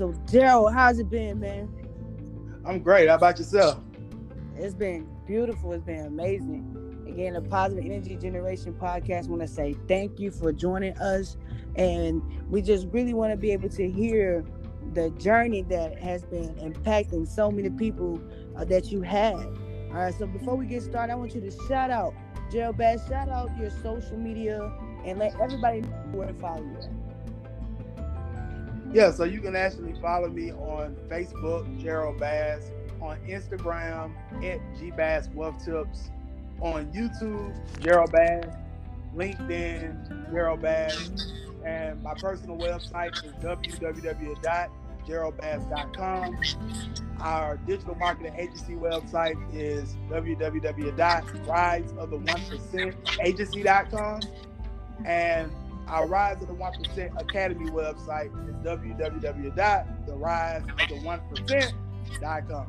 So Gerald, how's it been, man? I'm great. How about yourself? It's been beautiful. It's been amazing. Again, the Positive Energy Generation podcast. Want to say thank you for joining us, and we just really want to be able to hear the journey that has been impacting so many people that you had. All right, so before we get started, I want you to shout out Gerald Bass, shout out your social media, and let everybody know where to follow you at. Yeah, so you can actually follow me on Facebook, Gerald Bass, on Instagram, at GBassWealthTips, on YouTube, Gerald Bass, LinkedIn, Gerald Bass, and my personal website is www.geraldbass.com. Our digital marketing agency website is www.riseoftheonepercentagency.com, and our Rise of the 1% Academy website is www.theriseoftheonepercent.com.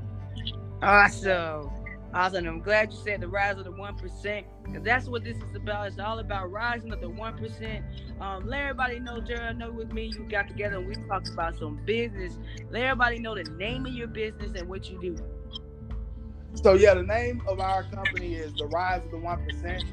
Awesome. I'm glad you said the Rise of the 1%, because that's what this is about. It's all about rising of the 1%. Let everybody know, Gerald, know with me, you got together and we talked about some business. Let everybody know the name of your business and what you do. So, yeah, the name of our company is the Rise of the 1%,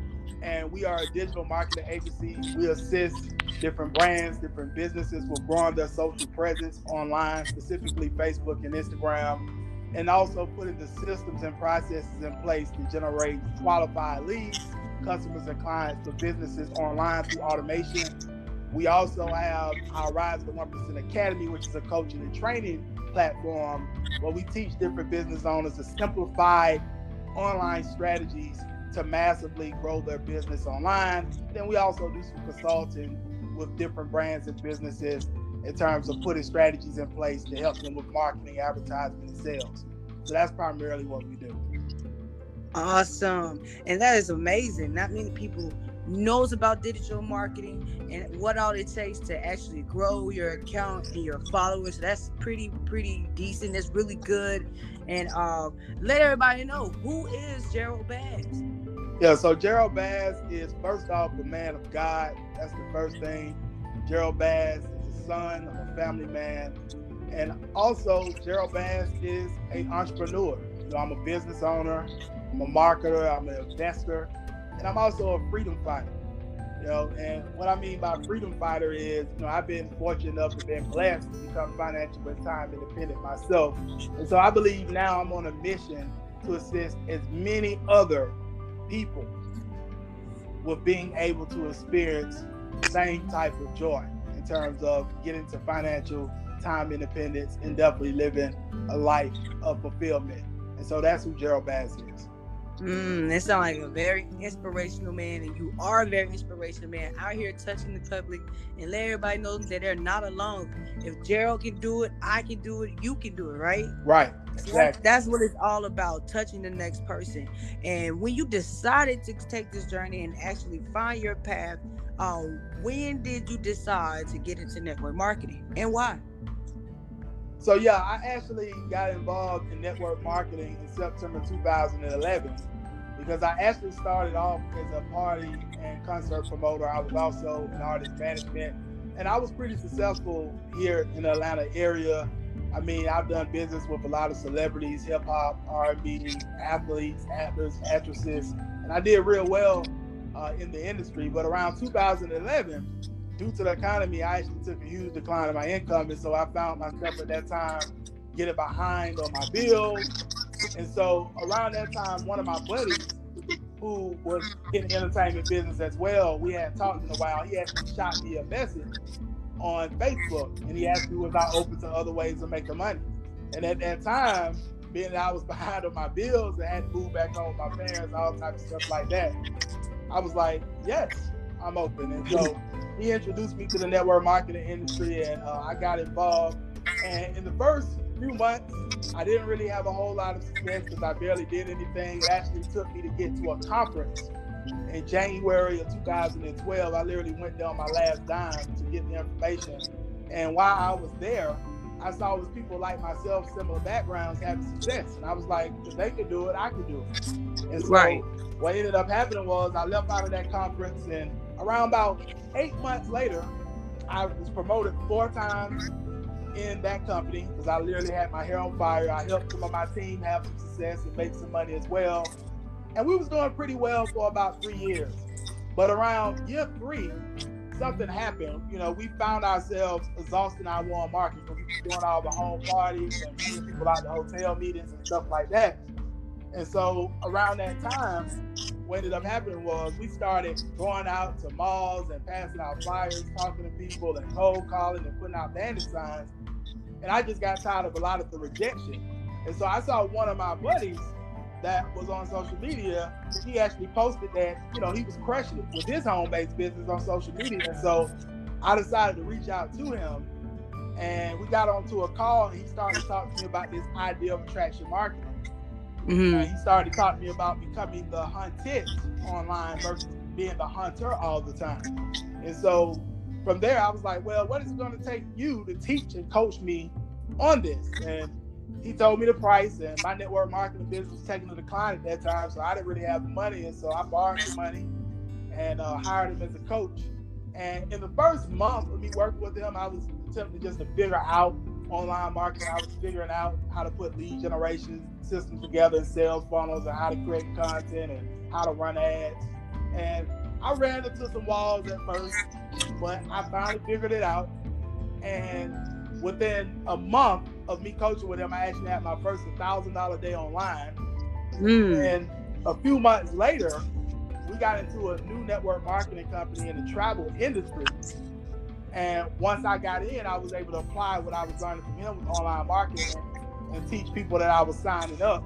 and we are a digital marketing agency. We assist different brands, different businesses with growing their social presence online, specifically Facebook and Instagram, and also putting the systems and processes in place to generate qualified leads, customers and clients for businesses online through automation. We also have our Rise of the 1% Academy, which is a coaching and training platform where we teach different business owners a simplified online strategies to massively grow their business online. Then we also do some consulting with different brands and businesses in terms of putting strategies in place to help them with marketing, advertisement, and sales. So that's primarily what we do. Awesome. And that is amazing. Not many people knows about digital marketing and what all it takes to actually grow your account and your followers. That's pretty decent. That's really good. And let everybody know, who is Gerald Bass? Yeah, so Gerald Bass is, first off, the man of God. That's the first thing. Gerald Bass, son, I'm a family man, and also Gerald Bass is an entrepreneur. You know, I'm a business owner, I'm a marketer, I'm an investor, and I'm also a freedom fighter. You know, and what I mean by freedom fighter is, you know, I've been fortunate enough and been blessed to become financially and time independent myself, and so I believe now I'm on a mission to assist as many other people with being able to experience the same type of joy in terms of getting to financial time independence and definitely living a life of fulfillment. And so that's who Gerald Bass is. That sounds like a very inspirational man, and you are a very inspirational man out here touching the public and let everybody know that they're not alone. If Gerald can do it, I can do it, you can do it, right? Right. Exactly. That's what it's all about, touching the next person. And when you decided to take this journey and actually find your path, when did you decide to get into network marketing and why? So, yeah, I actually got involved in network marketing in September 2011 because I actually started off as a party and concert promoter. I was also in artist management, and I was pretty successful here in the Atlanta area. I mean, I've done business with a lot of celebrities, hip-hop, R&B, athletes, actors, actresses, and I did real well in the industry. But around 2011, due to the economy, I actually took a huge decline in my income, and so I found myself at that time getting behind on my bills. And so around that time, one of my buddies, who was in the entertainment business as well, we hadn't talked in a while, he actually shot me a message on Facebook, and he asked me was I open to other ways of making money. And at that time, being that I was behind on my bills and had to move back home with my parents, all types of stuff like that, I was like, yes, I'm open. And so he introduced me to the network marketing industry, and I got involved. And in the first few months, I didn't really have a whole lot of success because I barely did anything. It actually took me to get to a conference in January of 2012. I literally went down my last dime to get the information. And while I was there, I saw it was people like myself, similar backgrounds, having success. And I was like, if they could do it, I could do it. And so what ended up happening was I left out of that conference, and around about 8 months later, I was promoted 4 times. in that company because I literally had my hair on fire. I helped some of my team have some success and make some money as well. And we was doing pretty well for about 3 years. But around year 3, something happened. You know, we found ourselves exhausting our warm market. We were doing all the home parties and meeting people out to hotel meetings and stuff like that. And so around that time, what ended up happening was we started going out to malls and passing out flyers, talking to people and cold calling and putting out bandit signs. And I just got tired of a lot of the rejection. And so I saw one of my buddies that was on social media. He actually posted that, you know, he was crushing it with his home-based business on social media. And so I decided to reach out to him, and we got onto a call, and he started talking to me about this idea of attraction marketing. He started talking to me about becoming the hunted online versus being the hunter all the time. And so from there, I was like, well, what is it going to take you to teach and coach me on this? And he told me the price, and my network marketing business was taking a decline at that time, so I didn't really have the money. And so I borrowed the money and hired him as a coach. And in the first month of me working with him, I was attempting just to figure out online marketing. I was figuring out how to put lead generation systems together and sales funnels and how to create content and how to run ads. And I ran into some walls at first, but I finally figured it out. And within a month of me coaching with him, I actually had my first $1,000 day online. And a few months later, we got into a new network marketing company in the travel industry. And once I got in, I was able to apply what I was learning from him with online marketing and teach people that I was signing up.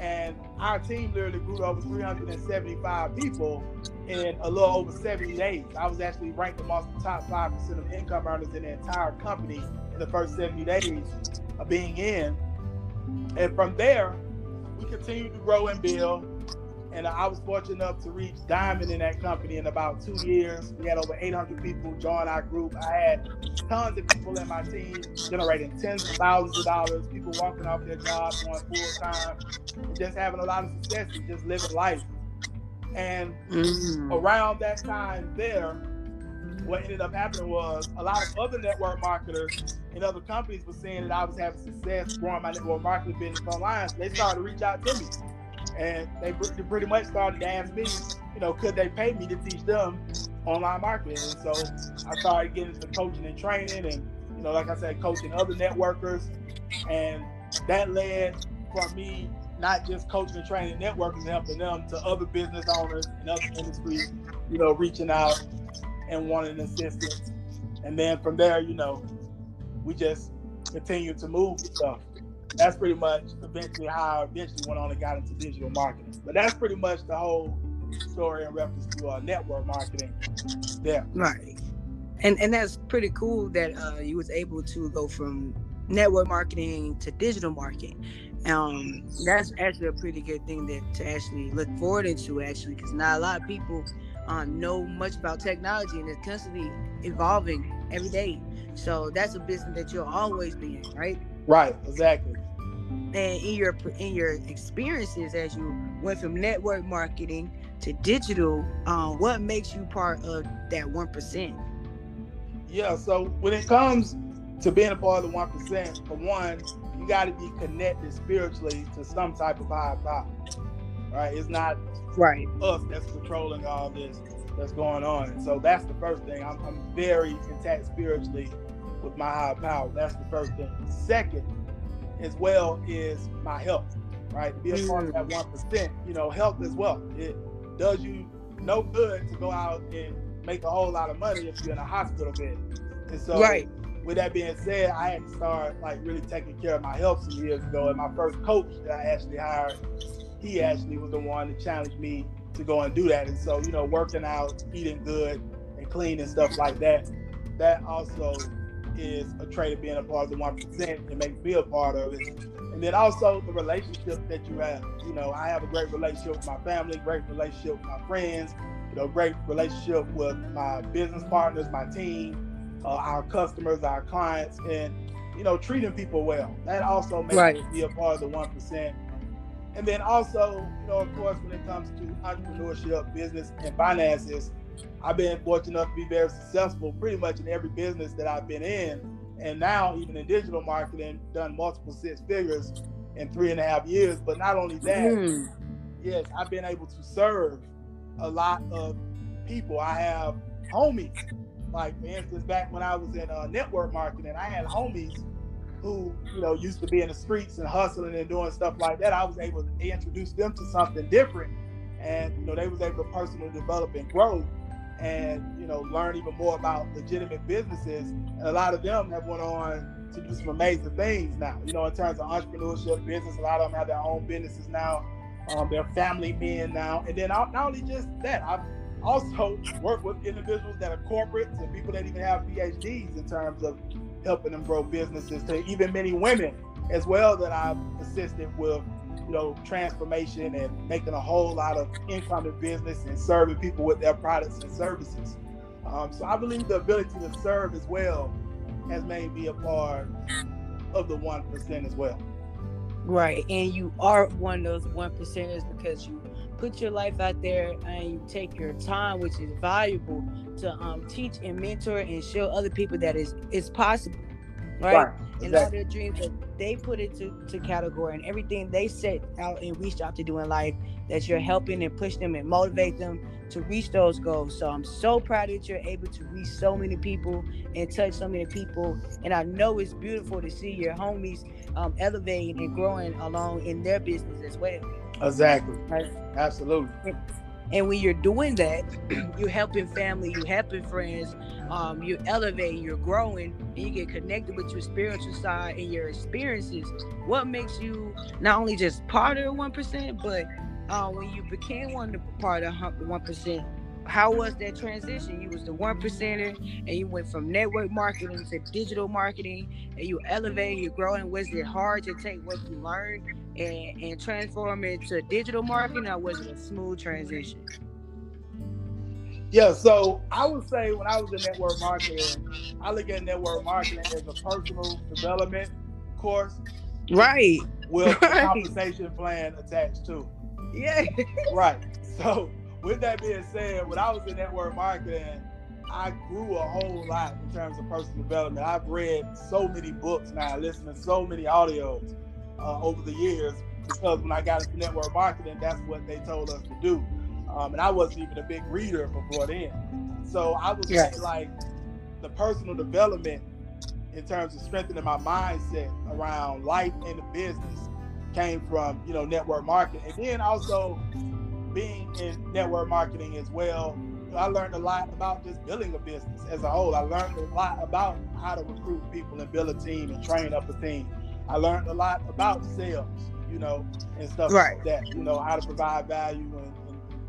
And our team literally grew to over 375 people in a little over 70 days. I was actually ranked amongst the top 5% of income earners in the entire company in the first 70 days of being in. And from there, we continued to grow and build. And I was fortunate enough to reach Diamond in that company in about 2 years. We had over 800 people join our group. I had tons of people in my team generating tens of thousands of dollars, people walking off their jobs, going full-time, and just having a lot of success and just living life. And around that time there, what ended up happening was a lot of other network marketers and other companies were seeing that I was having success growing my network marketing business online. So they started to reach out to me. And they pretty much started to ask me, you know, could they pay me to teach them online marketing? And so I started getting into coaching and training and, you know, like I said, coaching other networkers. And that led from me not just coaching and training networkers and helping them to other business owners and other industries, you know, reaching out and wanting assistance. And then from there, you know, we just continued to move and stuff. That's pretty much eventually how I went on and got into digital marketing. But that's pretty much the whole story in reference to network marketing there. Right. And that's pretty cool that you was able to go from network marketing to digital marketing. That's actually a pretty good thing to actually look forward into, actually, because not a lot of people know much about technology, and it's constantly evolving every day. So that's a business that you'll always be in, right? Right, exactly. And in your experiences as you went from network marketing to digital, what makes you part of that 1%? Yeah, so when it comes to being a part of the 1%, for one, you got to be connected spiritually to some type of higher power. Right? It's not us that's controlling all this that's going on. And so that's the first thing. I'm very intact spiritually with my higher power. That's the first thing. Second, as well, is my health, right? To be a part of that 1%, you know, health as well. It does you no good to go out and make a whole lot of money if you're in a hospital bed. And so, with that being said, I had to start like really taking care of my health some years ago. And my first coach that I actually hired, he actually was the one that challenged me to go and do that. And so, you know, working out, eating good and clean and stuff like that, that also is a trait of being a part of the 1%. It makes me a part of it. And then also the relationship that you have. You know, I have a great relationship with my family, great relationship with my friends, you know, great relationship with my business partners, my team, our customers, our clients, and, you know, treating people well. That also makes me be a part of the 1%. And then also, you know, of course, when it comes to entrepreneurship, business, and finances, I've been fortunate enough to be very successful pretty much in every business that I've been in. and now even in digital marketing, done multiple six figures in 3.5 years. But not only that, yes, I've been able to serve a lot of people. I have homies. Like, for instance, back when I was in network marketing, I had homies who, you know, used to be in the streets and hustling and doing stuff like that. I was able to introduce them to something different, and, you know, they was able to personally develop and grow and, you know, learn even more about legitimate businesses. And a lot of them have went on to do some amazing things now, you know, in terms of entrepreneurship, business. A lot of them have their own businesses now. They're family men now. And then not only just that, I've also worked with individuals that are corporates and people that even have PhDs in terms of helping them grow businesses, to even many women as well that I've assisted with, you know, transformation and making a whole lot of income in business and serving people with their products and services. So I believe the ability to serve as well has made me a part of the 1% as well. Right. And you are one of those 1%ers because you put your life out there and you take your time, which is valuable, to teach and mentor and show other people that it's possible. Right. Exactly. And all their dreams that they put into category and everything they set out and reached out to do in life, that you're helping and push them and motivate them to reach those goals. So I'm so proud that you're able to reach so many people and touch so many people. And I know it's beautiful to see your homies elevating and growing along in their business as well. Exactly. Right? Absolutely. And when you're doing that, you're helping family, you're helping friends, you're elevating, you're growing, and you get connected with your spiritual side and your experiences. What makes you not only just part of the 1%, but when you became part of the 1%, how was that transition? You was the 1%er, and you went from network marketing to digital marketing, and you elevate, you're growing. Was it hard to take what you learned and transform it to digital marketing, or was it a smooth transition? Yeah, so I would say when I was in network marketing, I look at network marketing as a personal development course. Right. With a compensation plan attached to. Yeah. Right. So with that being said, when I was in network marketing, I grew a whole lot in terms of personal development. I've read so many books now, listened to so many audios over the years, because when I got into network marketing, that's what they told us to do. And I wasn't even a big reader before then. So I was like, the personal development in terms of strengthening my mindset around life and the business came from, you know, network marketing. And then also being in network marketing as well, I learned a lot about just building a business as a whole. I learned a lot about how to recruit people and build a team and train up a team. I learned a lot about sales, you know, and stuff like that, you know, how to provide value and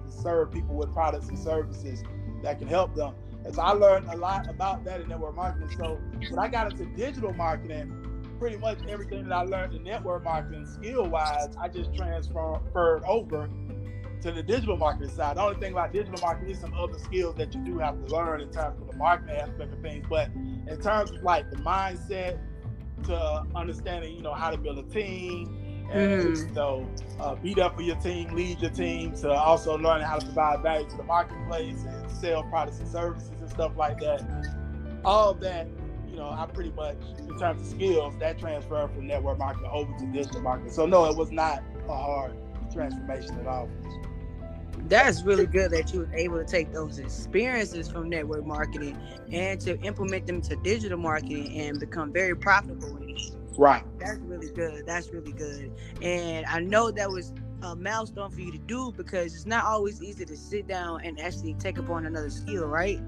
serve people with products and services that can help them. And so I learned a lot about that in network marketing. So when I got into digital marketing, pretty much everything that I learned in network marketing skill-wise, I just transferred over to the digital marketing side. The only thing about digital marketing is some other skills that you do have to learn in terms of the marketing aspect of things. But in terms of like the mindset to understanding, you know, how to build a team and so be there for your team, lead your team, to also learning how to provide value to the marketplace and sell products and services and stuff like that. All that, you know, I pretty much, in terms of skills, that transferred from network marketing over to digital marketing. So no, it was not a hard transformation at all. That's really good that you were able to take those experiences from network marketing and to implement them to digital marketing and become very profitable in it. Right. That's really good. That's really good. And I know that was a milestone for you to do, because it's not always easy to sit down and actually take upon another skill, right?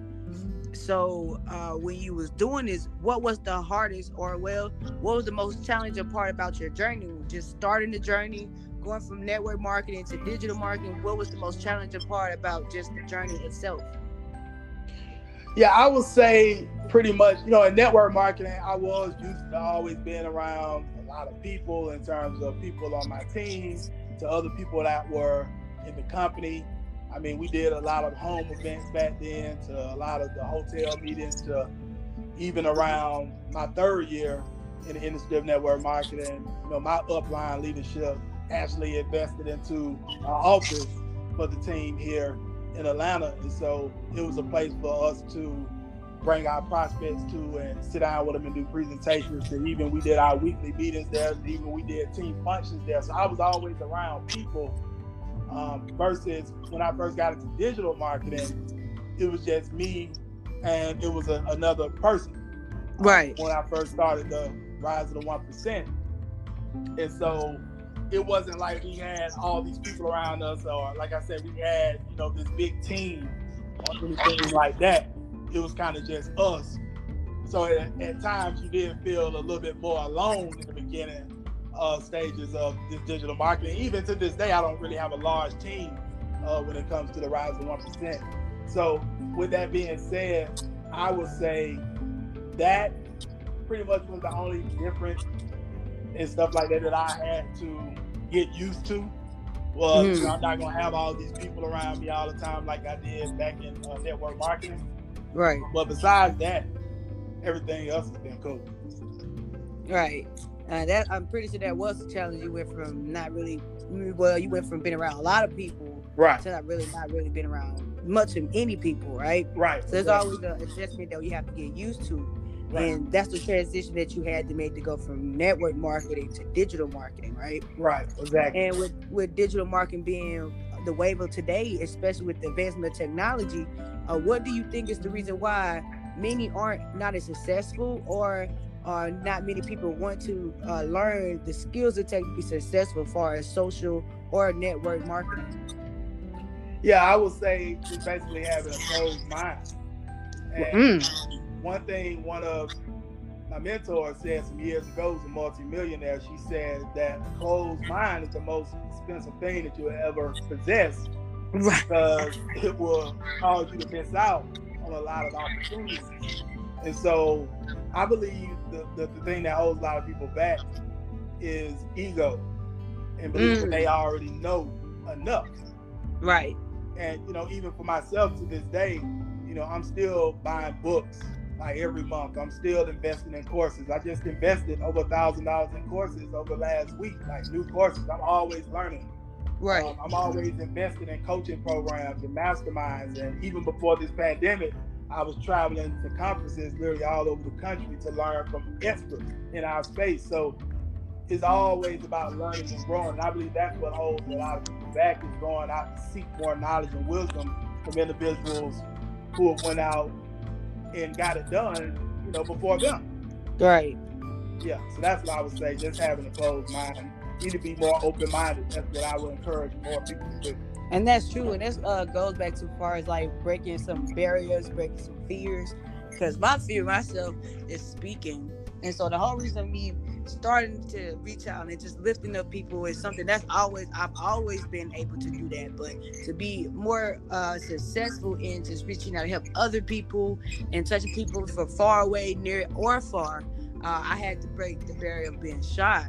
So when you was doing this, what was the hardest, or what was the most challenging part about your journey? Just starting the journey, going from network marketing to digital marketing, what was the most challenging part about just the journey itself? Yeah, I would say pretty much, you know, in network marketing, I was used to always being around a lot of people in terms of people on my team to other people that were in the company. I mean, we did a lot of home events back then, to a lot of the hotel meetings, to even around my third year in the industry of network marketing, you know, my upline leadership actually invested into an office for the team here in Atlanta. And so it was a place for us to bring our prospects to and sit down with them and do presentations. And even we did our weekly meetings there. Even we did team functions there. So I was always around people. Versus when I first got into digital marketing, it was just me and it was another person. Right. When I first started the Rise of the 1%. And so it wasn't like we had all these people around us, or like I said, we had, you know, this big team or anything like that. It was kind of just us. So at times you did feel a little bit more alone in the beginning stages of this digital marketing. Even to this day, I don't really have a large team when it comes to the Rise of 1%. So with that being said, I would say that pretty much was the only difference and stuff like that that I had to get used to. Well, I'm not going to have all these people around me all the time like I did back in network marketing. Right. But besides that, everything else has been cool. Right. That I'm pretty sure that was a challenge. You went from not really, well, you went from being around a lot of people, right, to not really been around much of any people, right? Right. So there's always an adjustment that you have to get used to, right. And that's the transition that you had to make to go from network marketing to digital marketing, right? Right, exactly. And with digital marketing being the wave of today, especially with the advancement of technology, what do you think is the reason why many aren't not as successful, or not many people want to learn the skills it takes to be successful as far as social or network marketing? Yeah, I would say just basically having a closed mind. And one thing one of my mentors said some years ago, was a multimillionaire, she said that a closed mind is the most expensive thing that you'll ever possess, because it will cause you to miss out on a lot of opportunities. And so I believe the thing that holds a lot of people back is ego and believe that they already know enough. Right. And, you know, even for myself to this day, you know, I'm still buying books like every month. I'm still investing in courses. I just invested over $1,000 in courses over the last week, like new courses. I'm always learning. Right. I'm always investing in coaching programs and masterminds. And even before this pandemic, I was traveling to conferences literally all over the country to learn from experts in our space. So it's always about learning and growing. And I believe that's what holds a lot of people back, is going out to seek more knowledge and wisdom from individuals who have went out and got it done, you know, before them. Right. Yeah. So that's what I would say. Just having a closed mind. You need to be more open-minded. That's what I would encourage more people to do. And that's true, and that goes back to far as like breaking some barriers, breaking some fears, because my fear myself is speaking. And so the whole reason of me starting to reach out and just lifting up people is something that's always, I've always been able to do that, but to be more successful in just reaching out to help other people and touching people from far away, near or far, I had to break the barrier of being shy.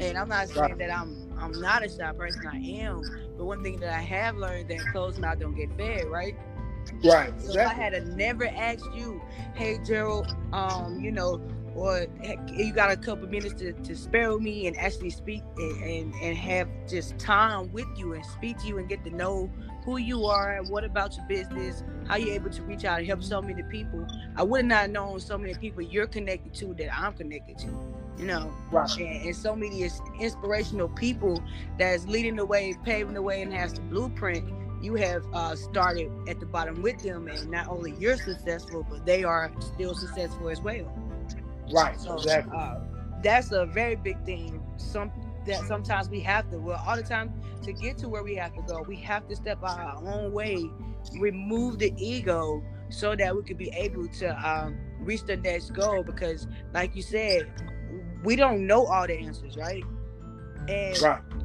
And I'm not saying that I'm not a shy person, I am. But one thing that I have learned, that closed mouth don't get fed, right? Right. So if I had never asked you, hey, Gerald, you know, or hey, you got a couple minutes to spare me and actually speak and have just time with you and speak to you and get to know who you are and what about your business, how you're able to reach out and help so many people, I would not have known so many people you're connected to that I'm connected to. You know, right. And so many inspirational people that's leading the way, paving the way, and has the blueprint. You have started at the bottom with them, and not only you're successful, but they are still successful as well. Right. So exactly. That's a very big thing. Sometimes we have to. Well, all the time to get to where we have to go, we have to step out our own way, remove the ego, so that we could be able to reach the next goal. Because, like you said, we don't know all the answers, right? And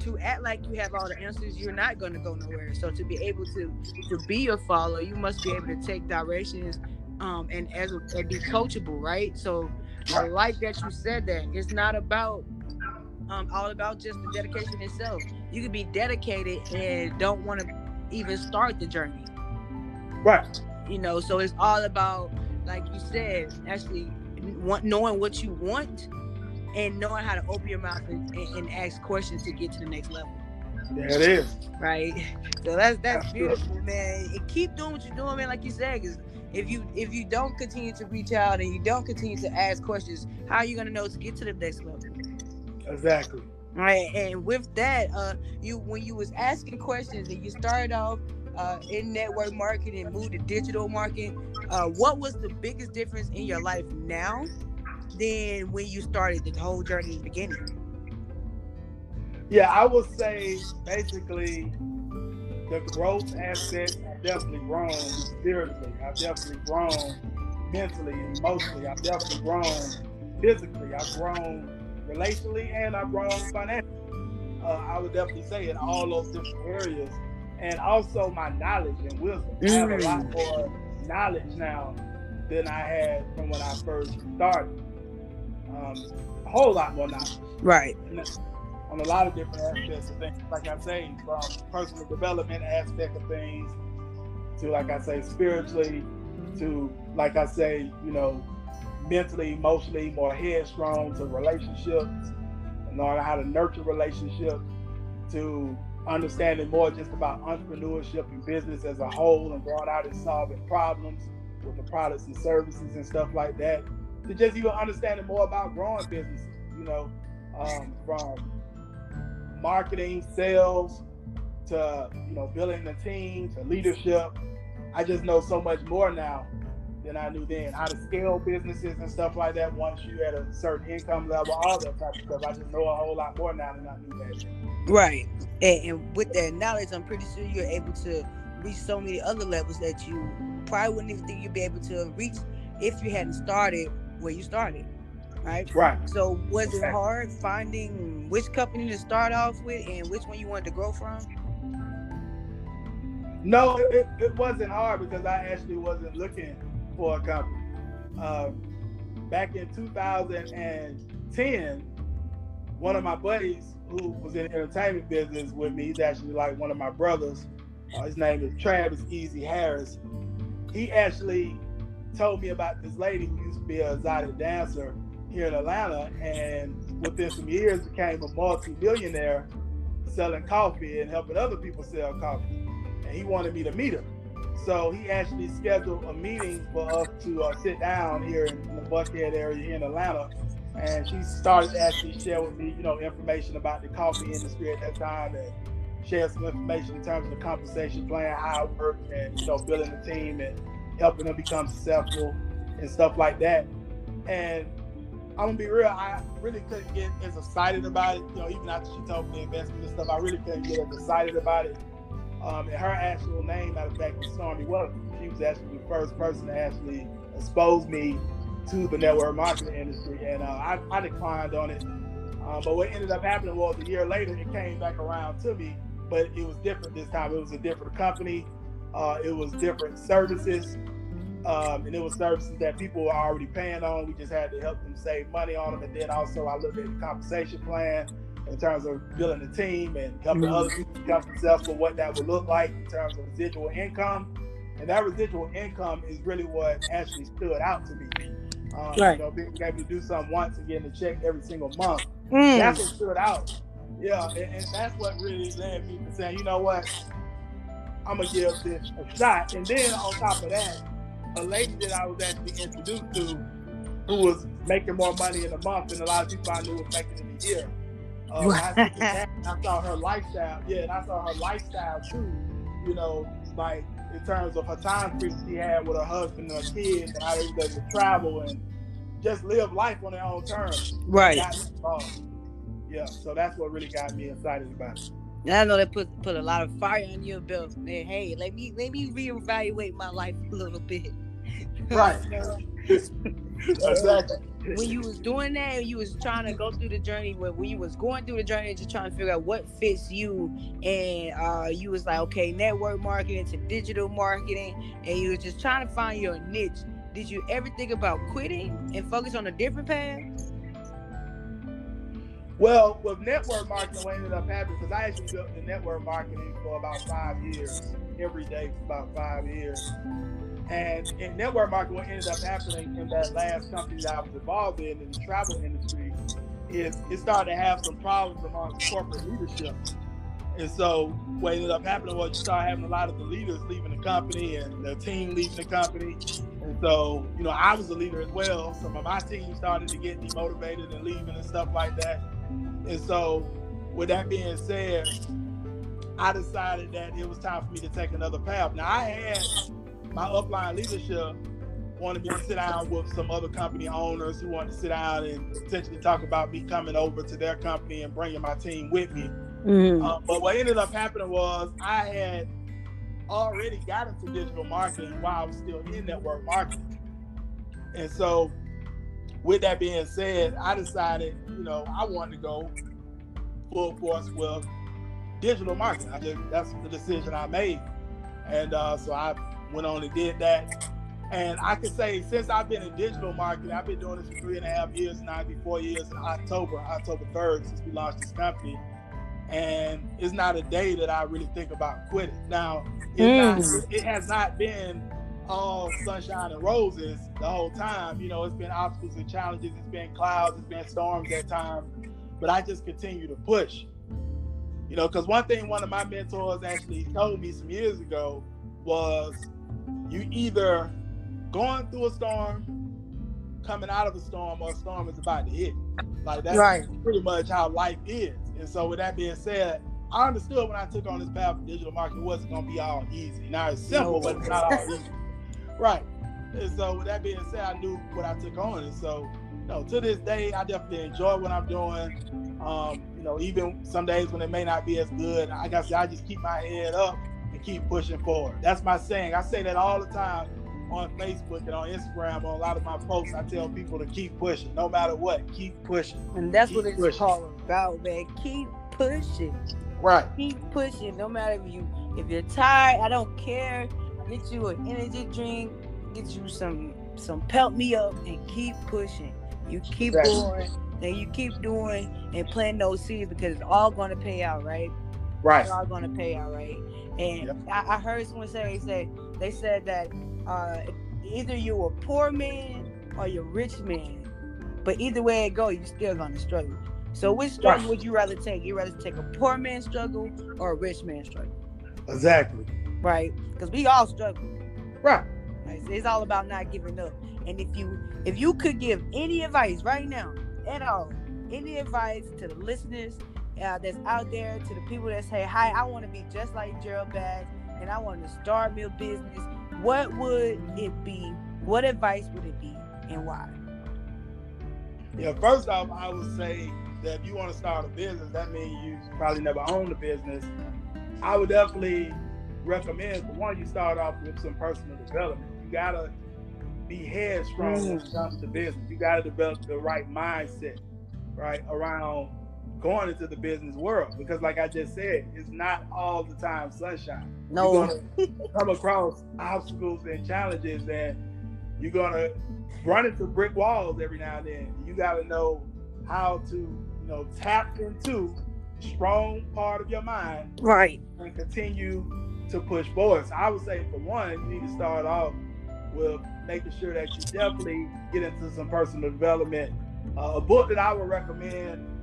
to act like you have all the answers, you're not going to go nowhere. So to be able to be a follower, you must be able to take directions and be coachable, right? So I like that you said that. It's not about all about just the dedication itself. You could be dedicated and don't want to even start the journey. Right. You know, so it's all about, like you said, actually knowing what you want and knowing how to open your mouth and ask questions to get to the next level. There it is. Right? So that's beautiful, man. And keep doing what you're doing, man, like you said, because If you don't continue to reach out and you don't continue to ask questions, how are you going to know to get to the next level? Exactly. All right. And with that, when you was asking questions and you started off in network marketing, moved to digital marketing, what was the biggest difference in your life now than when you started the whole journey in the beginning? Yeah, I would say basically the growth aspect, I've definitely grown spiritually. I've definitely grown mentally and emotionally. I've definitely grown physically. I've grown relationally and I've grown financially. I would definitely say in all those different areas. And also my knowledge and wisdom. I have a lot more knowledge now than I had from when I first started. A whole lot more knowledge. Right. On a lot of different aspects of things, like I say, from personal development aspect of things to, like I say, spiritually, to, like I say, you know, mentally, emotionally, more headstrong, to relationships, and learn how to nurture relationships, to understanding more just about entrepreneurship and business as a whole, and going out and solving problems with the products and services and stuff like that, to just even understanding more about growing businesses, you know, from marketing, sales, to, you know, building the team, to leadership. I just know so much more now than I knew then. How to scale businesses and stuff like that once you're at a certain income level, all that type of stuff. I just know a whole lot more now than I knew that then. Right. And with that knowledge, I'm pretty sure you're able to reach so many other levels that you probably wouldn't even think you'd be able to reach if you hadn't started where you started. Right? Right. So was it hard finding which company to start off with and which one you wanted to grow from? No, it wasn't hard because I actually wasn't looking for a company. Back in 2010, one of my buddies who was in the entertainment business with me, he's actually like one of my brothers, his name is Travis Easy Harris. He actually told me about this lady who used to be an exotic dancer here in Atlanta, and within some years became a multi-millionaire selling coffee and helping other people sell coffee. And he wanted me to meet her. So he actually scheduled a meeting for us to sit down here in the Buckhead area here in Atlanta. And she started to actually share with me, you know, information about the coffee industry at that time, and share some information in terms of the compensation plan, how it worked, and, you know, building the team and helping them become successful and stuff like that. And I'm gonna be real, I really couldn't get as excited about it, you know, even after she told me the investment and stuff, I really couldn't get as excited about it. And her actual name, matter of fact, was Stormy Wells. She was actually the first person to actually expose me to the network marketing industry, and I declined on it. But what ended up happening was a year later, it came back around to me, but it was different this time. It was a different company, it was different services. And it was services that people were already paying on. We just had to help them save money on them. And then also I looked at the compensation plan in terms of building a team and helping other people become successful, what that would look like in terms of residual income. And that residual income is really what actually stood out to me. Right. You know, being able to do something once and getting a check every single month. That's what stood out. Yeah, and that's what really led me to say, you know what, I'm going to give this a shot. And then on top of that, a lady that I was actually introduced to who was making more money in a month than a lot of people I knew was making in a year. I saw her lifestyle. Yeah, and I saw her lifestyle too, you know, like in terms of her time free she had with her husband and her kids and how they would travel and just live life on their own terms. Right. Yeah, so that's what really got me excited about it. And I know that put a lot of fire on your belt. And hey, let me reevaluate my life a little bit. Right. Exactly. When you was doing that, and you was trying to go through the journey, when you was going through the journey, just trying to figure out what fits you, and you was like, okay, network marketing to digital marketing, and you was just trying to find your niche. Did you ever think about quitting and focus on a different path? Well, with network marketing, what ended up happening, because I actually built the network marketing for about 5 years, every day for about 5 years. And in network marketing, what ended up happening in that last company that I was involved in the travel industry, is it started to have some problems among corporate leadership. And so what ended up happening was you start having a lot of the leaders leaving the company and the team leaving the company. And so, you know, I was a leader as well. Some of my team started to get demotivated and leaving and stuff like that. And so with that being said, I decided that it was time for me to take another path. Now, I had my upline leadership wanted me to sit down with some other company owners who wanted to sit down and potentially talk about me coming over to their company and bringing my team with me. Mm-hmm. But what ended up happening was I had already got into digital marketing while I was still in network marketing. And so with that being said, I decided, you know, I wanted to go full force with digital marketing. That's the decision I made. And so I went on and did that. And I can say, since I've been in digital marketing, I've been doing this for 3.5 years, now it'll be 4 years in October 3rd, since we launched this company. And it's not a day that I really think about quitting. Now, it has not been all sunshine and roses the whole time. You know, it's been obstacles and challenges, it's been clouds, it's been storms at times, but I just continue to push. You know, because one thing one of my mentors actually told me some years ago was, you either going through a storm, coming out of a storm, or a storm is about to hit. Like, that's right. Pretty much how life is. And so with that being said, I understood when I took on this path of digital marketing, it wasn't going to be all easy. Now, it's simple, but it's not all easy. Right. And so with that being said, I knew what I took on. And so, you know, to this day, I definitely enjoy what I'm doing. You know, even some days when it may not be as good, like I said, I just keep my head up and keep pushing forward. That's my saying. I say that all the time on Facebook and on Instagram, on a lot of my posts. I tell people to keep pushing, no matter what, keep pushing. And that's what it's all about, man. Keep pushing. Right. Keep pushing, no matter if you're tired. I don't care. Get you an energy drink. Get you some pelt me up, and keep pushing. You keep going, and you keep doing and planting those seeds, because it's all going to pay out, right? Right. It's all going to pay out, right? And yep. I heard someone say, they said that either you're a poor man or you're a rich man, but either way it goes, you're still gonna struggle. So which struggle would you rather take? You rather take a poor man's struggle or a rich man's struggle? Exactly. Right, because we all struggle. Right. So it's all about not giving up. And if you could give any advice right now at all, any advice to the listeners that's out there, to the people that say, "Hi, I want to be just like Gerald Bass, and I want to start my business." What would it be? What advice would it be, and why? Yeah, first off, I would say that if you want to start a business, that means you probably never owned a business. I would definitely recommend, for one, you start off with some personal development. You gotta be headstrong when it comes to business. You gotta develop the right mindset, right, around going into the business world, because like I just said, it's not all the time sunshine. No, you're gonna come across obstacles and challenges, and you're gonna run into brick walls every now and then. You gotta know how to, you know, tap into the strong part of your mind, right, and continue to push forward. So I would say, for one, you need to start off with making sure that you definitely get into some personal development. A book that I would recommend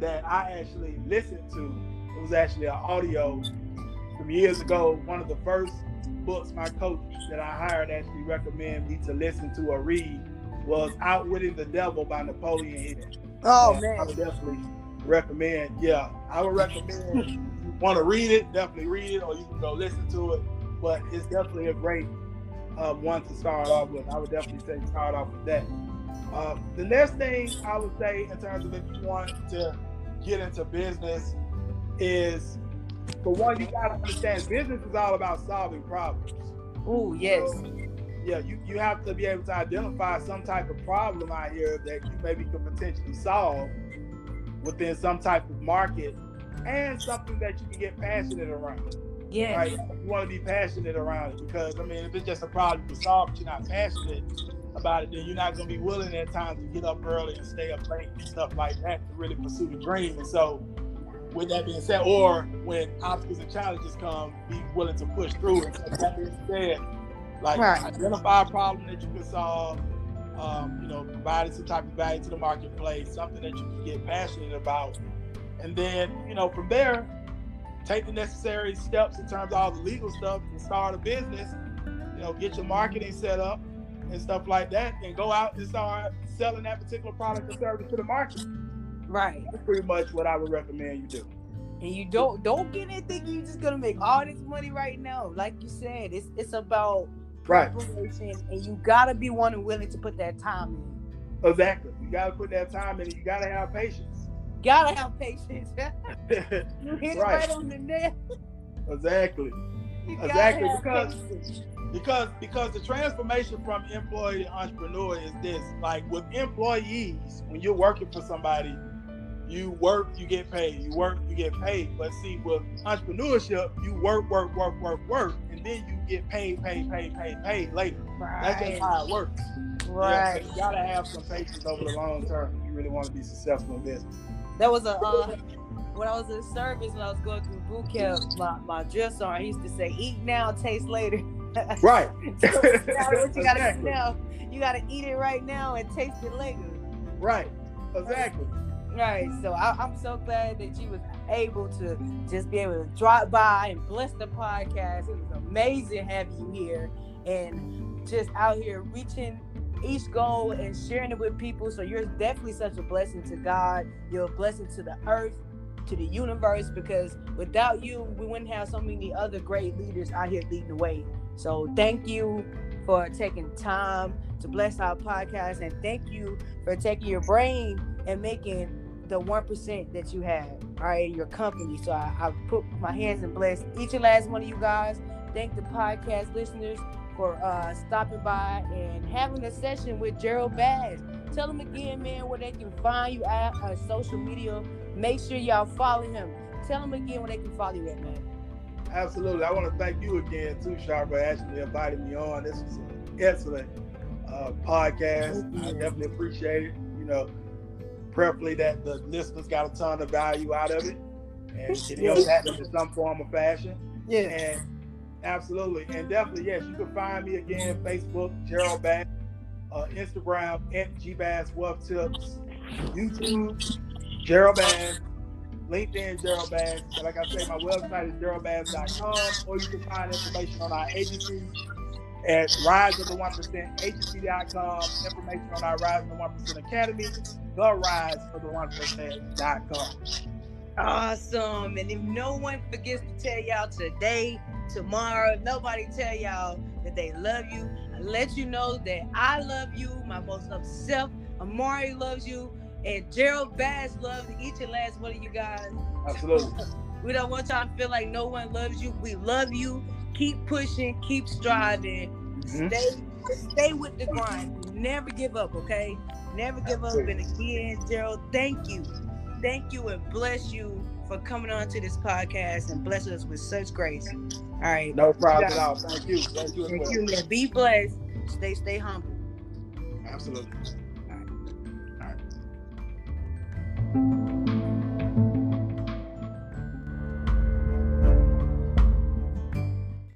that I actually listened to, it was actually an audio from years ago. One of the first books my coach that I hired actually recommended me to listen to or read was Outwitting the Devil by Napoleon Hill. Oh, and man. I would definitely recommend, you want to read it, definitely read it, or you can go listen to it, but it's definitely a great one to start off with. I would definitely say start off with that. The next thing I would say in terms of if you want to get into business is, for one, you gotta understand business is all about solving problems. Oh, yes. So, you have to be able to identify some type of problem out here that you maybe could potentially solve within some type of market, and something that you can get passionate around. Yes. Right? You want to be passionate around it, because, I mean, if it's just a problem to solve but you're not passionate about it, then you're not going to be willing at times to get up early and stay up late and stuff like that to really pursue the dream. And so with that being said, or when obstacles and challenges come, be willing to push through it. So with that being said, like, identify a problem that you can solve, you know, providing some type of value to the marketplace, something that you can get passionate about. And then, you know, from there, take the necessary steps in terms of all the legal stuff and start a business, you know, get your marketing set up and stuff like that, and go out and start selling that particular product or service to the market. Right. That's pretty much what I would recommend you do. And you don't get anything. You're just gonna make all this money right now. Like you said, it's about preparation, right? And you gotta be one and willing to put that time in. Exactly. You gotta put that time in. You gotta have patience. Gotta have patience. You hit it right on the nail. Exactly. Exactly. Because the transformation from employee to entrepreneur is this: like with employees, when you're working for somebody, you work, you get paid. You work, you get paid. But see, with entrepreneurship, you work, and then you get paid later. Right. That's just how it works. Right. Yeah, so you gotta have some patience over the long term if you really want to be successful in business. That was when I was in service, when I was going through boot camp, my drill sergeant used to say, "Eat now, taste later." Right. So what you gotta do now, you gotta eat it right now and taste it later. Right. Exactly. Right, so I'm so glad that you was able to just be able to drop by and bless the podcast. It was amazing having you here and just out here reaching each goal and sharing it with people. So you're definitely such a blessing to God. You're a blessing to the earth, to the universe, because without you, we wouldn't have so many other great leaders out here leading the way. So thank you for taking time to bless our podcast, and thank you for taking your brain and making the 1% that you have, all right, in your company. So I put my hands and bless each and last one of you guys. Thank the podcast listeners for stopping by and having a session with Gerald Bass. Tell them again, man, where they can find you at on social media. Make sure y'all follow him. Tell them again where they can follow you at, man. Absolutely. I want to thank you again, too, Shar, for actually inviting me on. This was an excellent podcast. I definitely appreciate it. You know, preferably that the listeners got a ton of value out of it and it helps happen in some form or fashion. Yeah. And absolutely. And definitely, yes, you can find me again, Facebook, Gerald Bass, Instagram, @GBassWealthTips, YouTube, Gerald Bass, LinkedIn, Gerald Bass. But like I said, my website is geraldbass.com, or you can find information on our agency at riseofthe1percentagency.com, information on our Rise of the 1% Academy, theriseofthe1percent.com. Awesome. And if no one forgets to tell y'all today, tomorrow, if nobody tell y'all that they love you, I let you know that I love you, my most loved self, Amari loves you, and Gerald Bass loves each and last one of you guys. Absolutely. We don't want y'all to feel like no one loves you. We love you. Keep pushing, keep striving, stay with the grind. Never give up, okay? Never give up. And again, Gerald, thank you and bless you for coming on to this podcast and blessing us with such grace. All right. No problem at all. Thank you. Thank you. Be blessed. Stay humble. Absolutely.